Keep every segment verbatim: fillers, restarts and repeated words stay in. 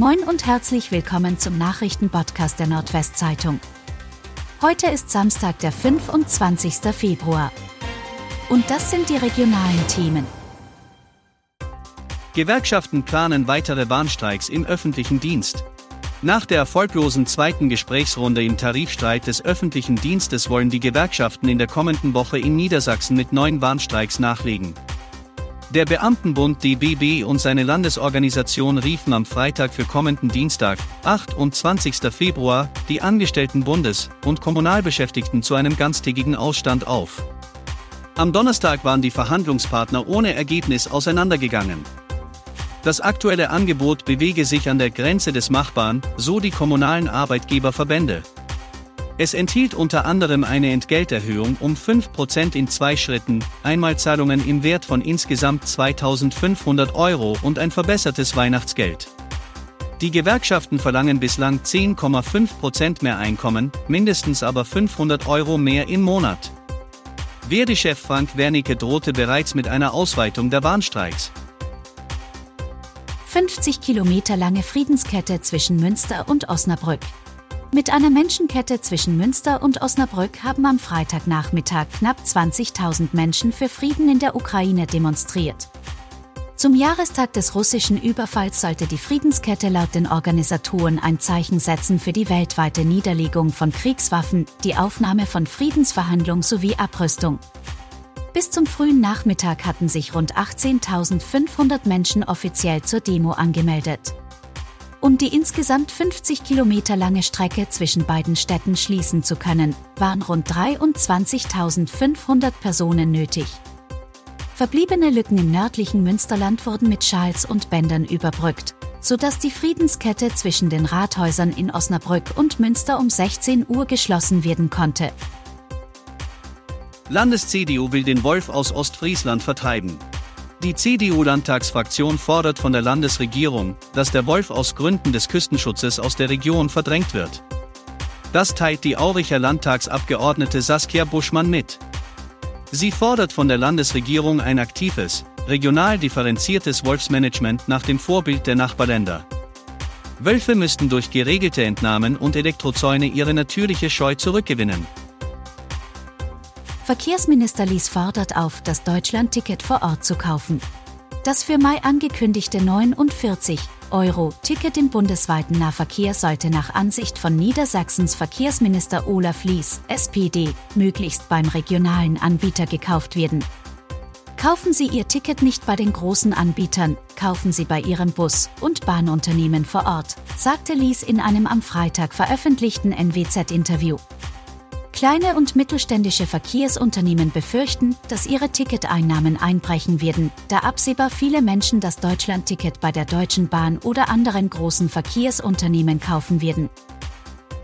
Moin und herzlich willkommen zum Nachrichtenpodcast der Nordwestzeitung. Heute ist Samstag, der fünfundzwanzigste Februar. Und das sind die regionalen Themen. Gewerkschaften planen weitere Warnstreiks im öffentlichen Dienst. Nach der erfolglosen zweiten Gesprächsrunde im Tarifstreit des öffentlichen Dienstes wollen die Gewerkschaften in der kommenden Woche in Niedersachsen mit neuen Warnstreiks nachlegen. Der Beamtenbund D B B und seine Landesorganisation riefen am Freitag für kommenden Dienstag, achtundzwanzigsten Februar, die Angestellten Bundes- und Kommunalbeschäftigten zu einem ganztägigen Ausstand auf. Am Donnerstag waren die Verhandlungspartner ohne Ergebnis auseinandergegangen. Das aktuelle Angebot bewege sich an der Grenze des Machbaren, so die kommunalen Arbeitgeberverbände. Es enthielt unter anderem eine Entgelterhöhung um fünf Prozent in zwei Schritten, Einmalzahlungen im Wert von insgesamt zweitausendfünfhundert Euro und ein verbessertes Weihnachtsgeld. Die Gewerkschaften verlangen bislang zehn Komma fünf Prozent mehr Einkommen, mindestens aber fünfhundert Euro mehr im Monat. Verdi-Chef Frank Wernicke drohte bereits mit einer Ausweitung der Warnstreiks. fünfzig Kilometer lange Friedenskette zwischen Münster und Osnabrück. Mit einer Menschenkette zwischen Münster und Osnabrück haben am Freitagnachmittag knapp zwanzigtausend Menschen für Frieden in der Ukraine demonstriert. Zum Jahrestag des russischen Überfalls sollte die Friedenskette laut den Organisatoren ein Zeichen setzen für die weltweite Niederlegung von Kriegswaffen, die Aufnahme von Friedensverhandlungen sowie Abrüstung. Bis zum frühen Nachmittag hatten sich rund achtzehntausendfünfhundert Menschen offiziell zur Demo angemeldet. Um die insgesamt fünfzig Kilometer lange Strecke zwischen beiden Städten schließen zu können, waren rund dreiundzwanzigtausendfünfhundert Personen nötig. Verbliebene Lücken im nördlichen Münsterland wurden mit Schals und Bändern überbrückt, sodass die Friedenskette zwischen den Rathäusern in Osnabrück und Münster um sechzehn Uhr geschlossen werden konnte. Landes-C D U will den Wolf aus Ostfriesland vertreiben. Die C D U-Landtagsfraktion fordert von der Landesregierung, dass der Wolf aus Gründen des Küstenschutzes aus der Region verdrängt wird. Das teilt die Auricher Landtagsabgeordnete Saskia Buschmann mit. Sie fordert von der Landesregierung ein aktives, regional differenziertes Wolfsmanagement nach dem Vorbild der Nachbarländer. Wölfe müssten durch geregelte Entnahmen und Elektrozäune ihre natürliche Scheu zurückgewinnen. Verkehrsminister Lies fordert auf, das Deutschland-Ticket vor Ort zu kaufen. Das für Mai angekündigte neunundvierzig Euro Ticket im bundesweiten Nahverkehr sollte nach Ansicht von Niedersachsens Verkehrsminister Olaf Lies, S P D, möglichst beim regionalen Anbieter gekauft werden. Kaufen Sie Ihr Ticket nicht bei den großen Anbietern, kaufen Sie bei Ihrem Bus- und Bahnunternehmen vor Ort, sagte Lies in einem am Freitag veröffentlichten N W Z-Interview. Kleine und mittelständische Verkehrsunternehmen befürchten, dass ihre Ticketeinnahmen einbrechen werden, da absehbar viele Menschen das Deutschlandticket bei der Deutschen Bahn oder anderen großen Verkehrsunternehmen kaufen werden.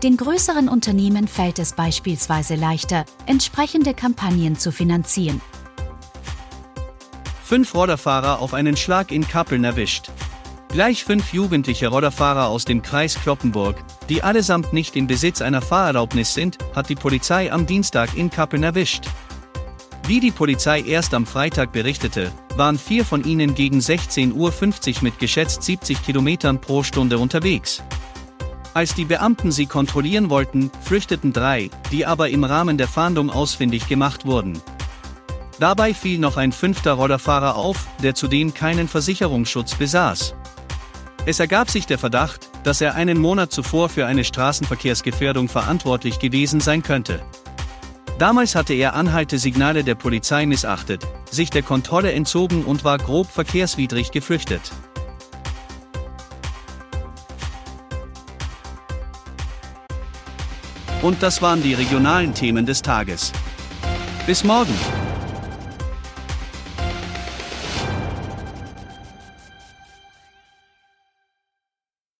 Den größeren Unternehmen fällt es beispielsweise leichter, entsprechende Kampagnen zu finanzieren. Fünf Rodderfahrer auf einen Schlag in Kappeln erwischt. Gleich fünf jugendliche Rodderfahrer aus dem Kreis Cloppenburg, die allesamt nicht im Besitz einer Fahrerlaubnis sind, hat die Polizei am Dienstag in Kappeln erwischt. Wie die Polizei erst am Freitag berichtete, waren vier von ihnen gegen sechzehn Uhr fünfzig mit geschätzt siebzig Kilometern pro Stunde unterwegs. Als die Beamten sie kontrollieren wollten, flüchteten drei, die aber im Rahmen der Fahndung ausfindig gemacht wurden. Dabei fiel noch ein fünfter Rodderfahrer auf, der zudem keinen Versicherungsschutz besaß. Es ergab sich der Verdacht, dass er einen Monat zuvor für eine Straßenverkehrsgefährdung verantwortlich gewesen sein könnte. Damals hatte er Anhaltesignale der Polizei missachtet, sich der Kontrolle entzogen und war grob verkehrswidrig geflüchtet. Und das waren die regionalen Themen des Tages. Bis morgen!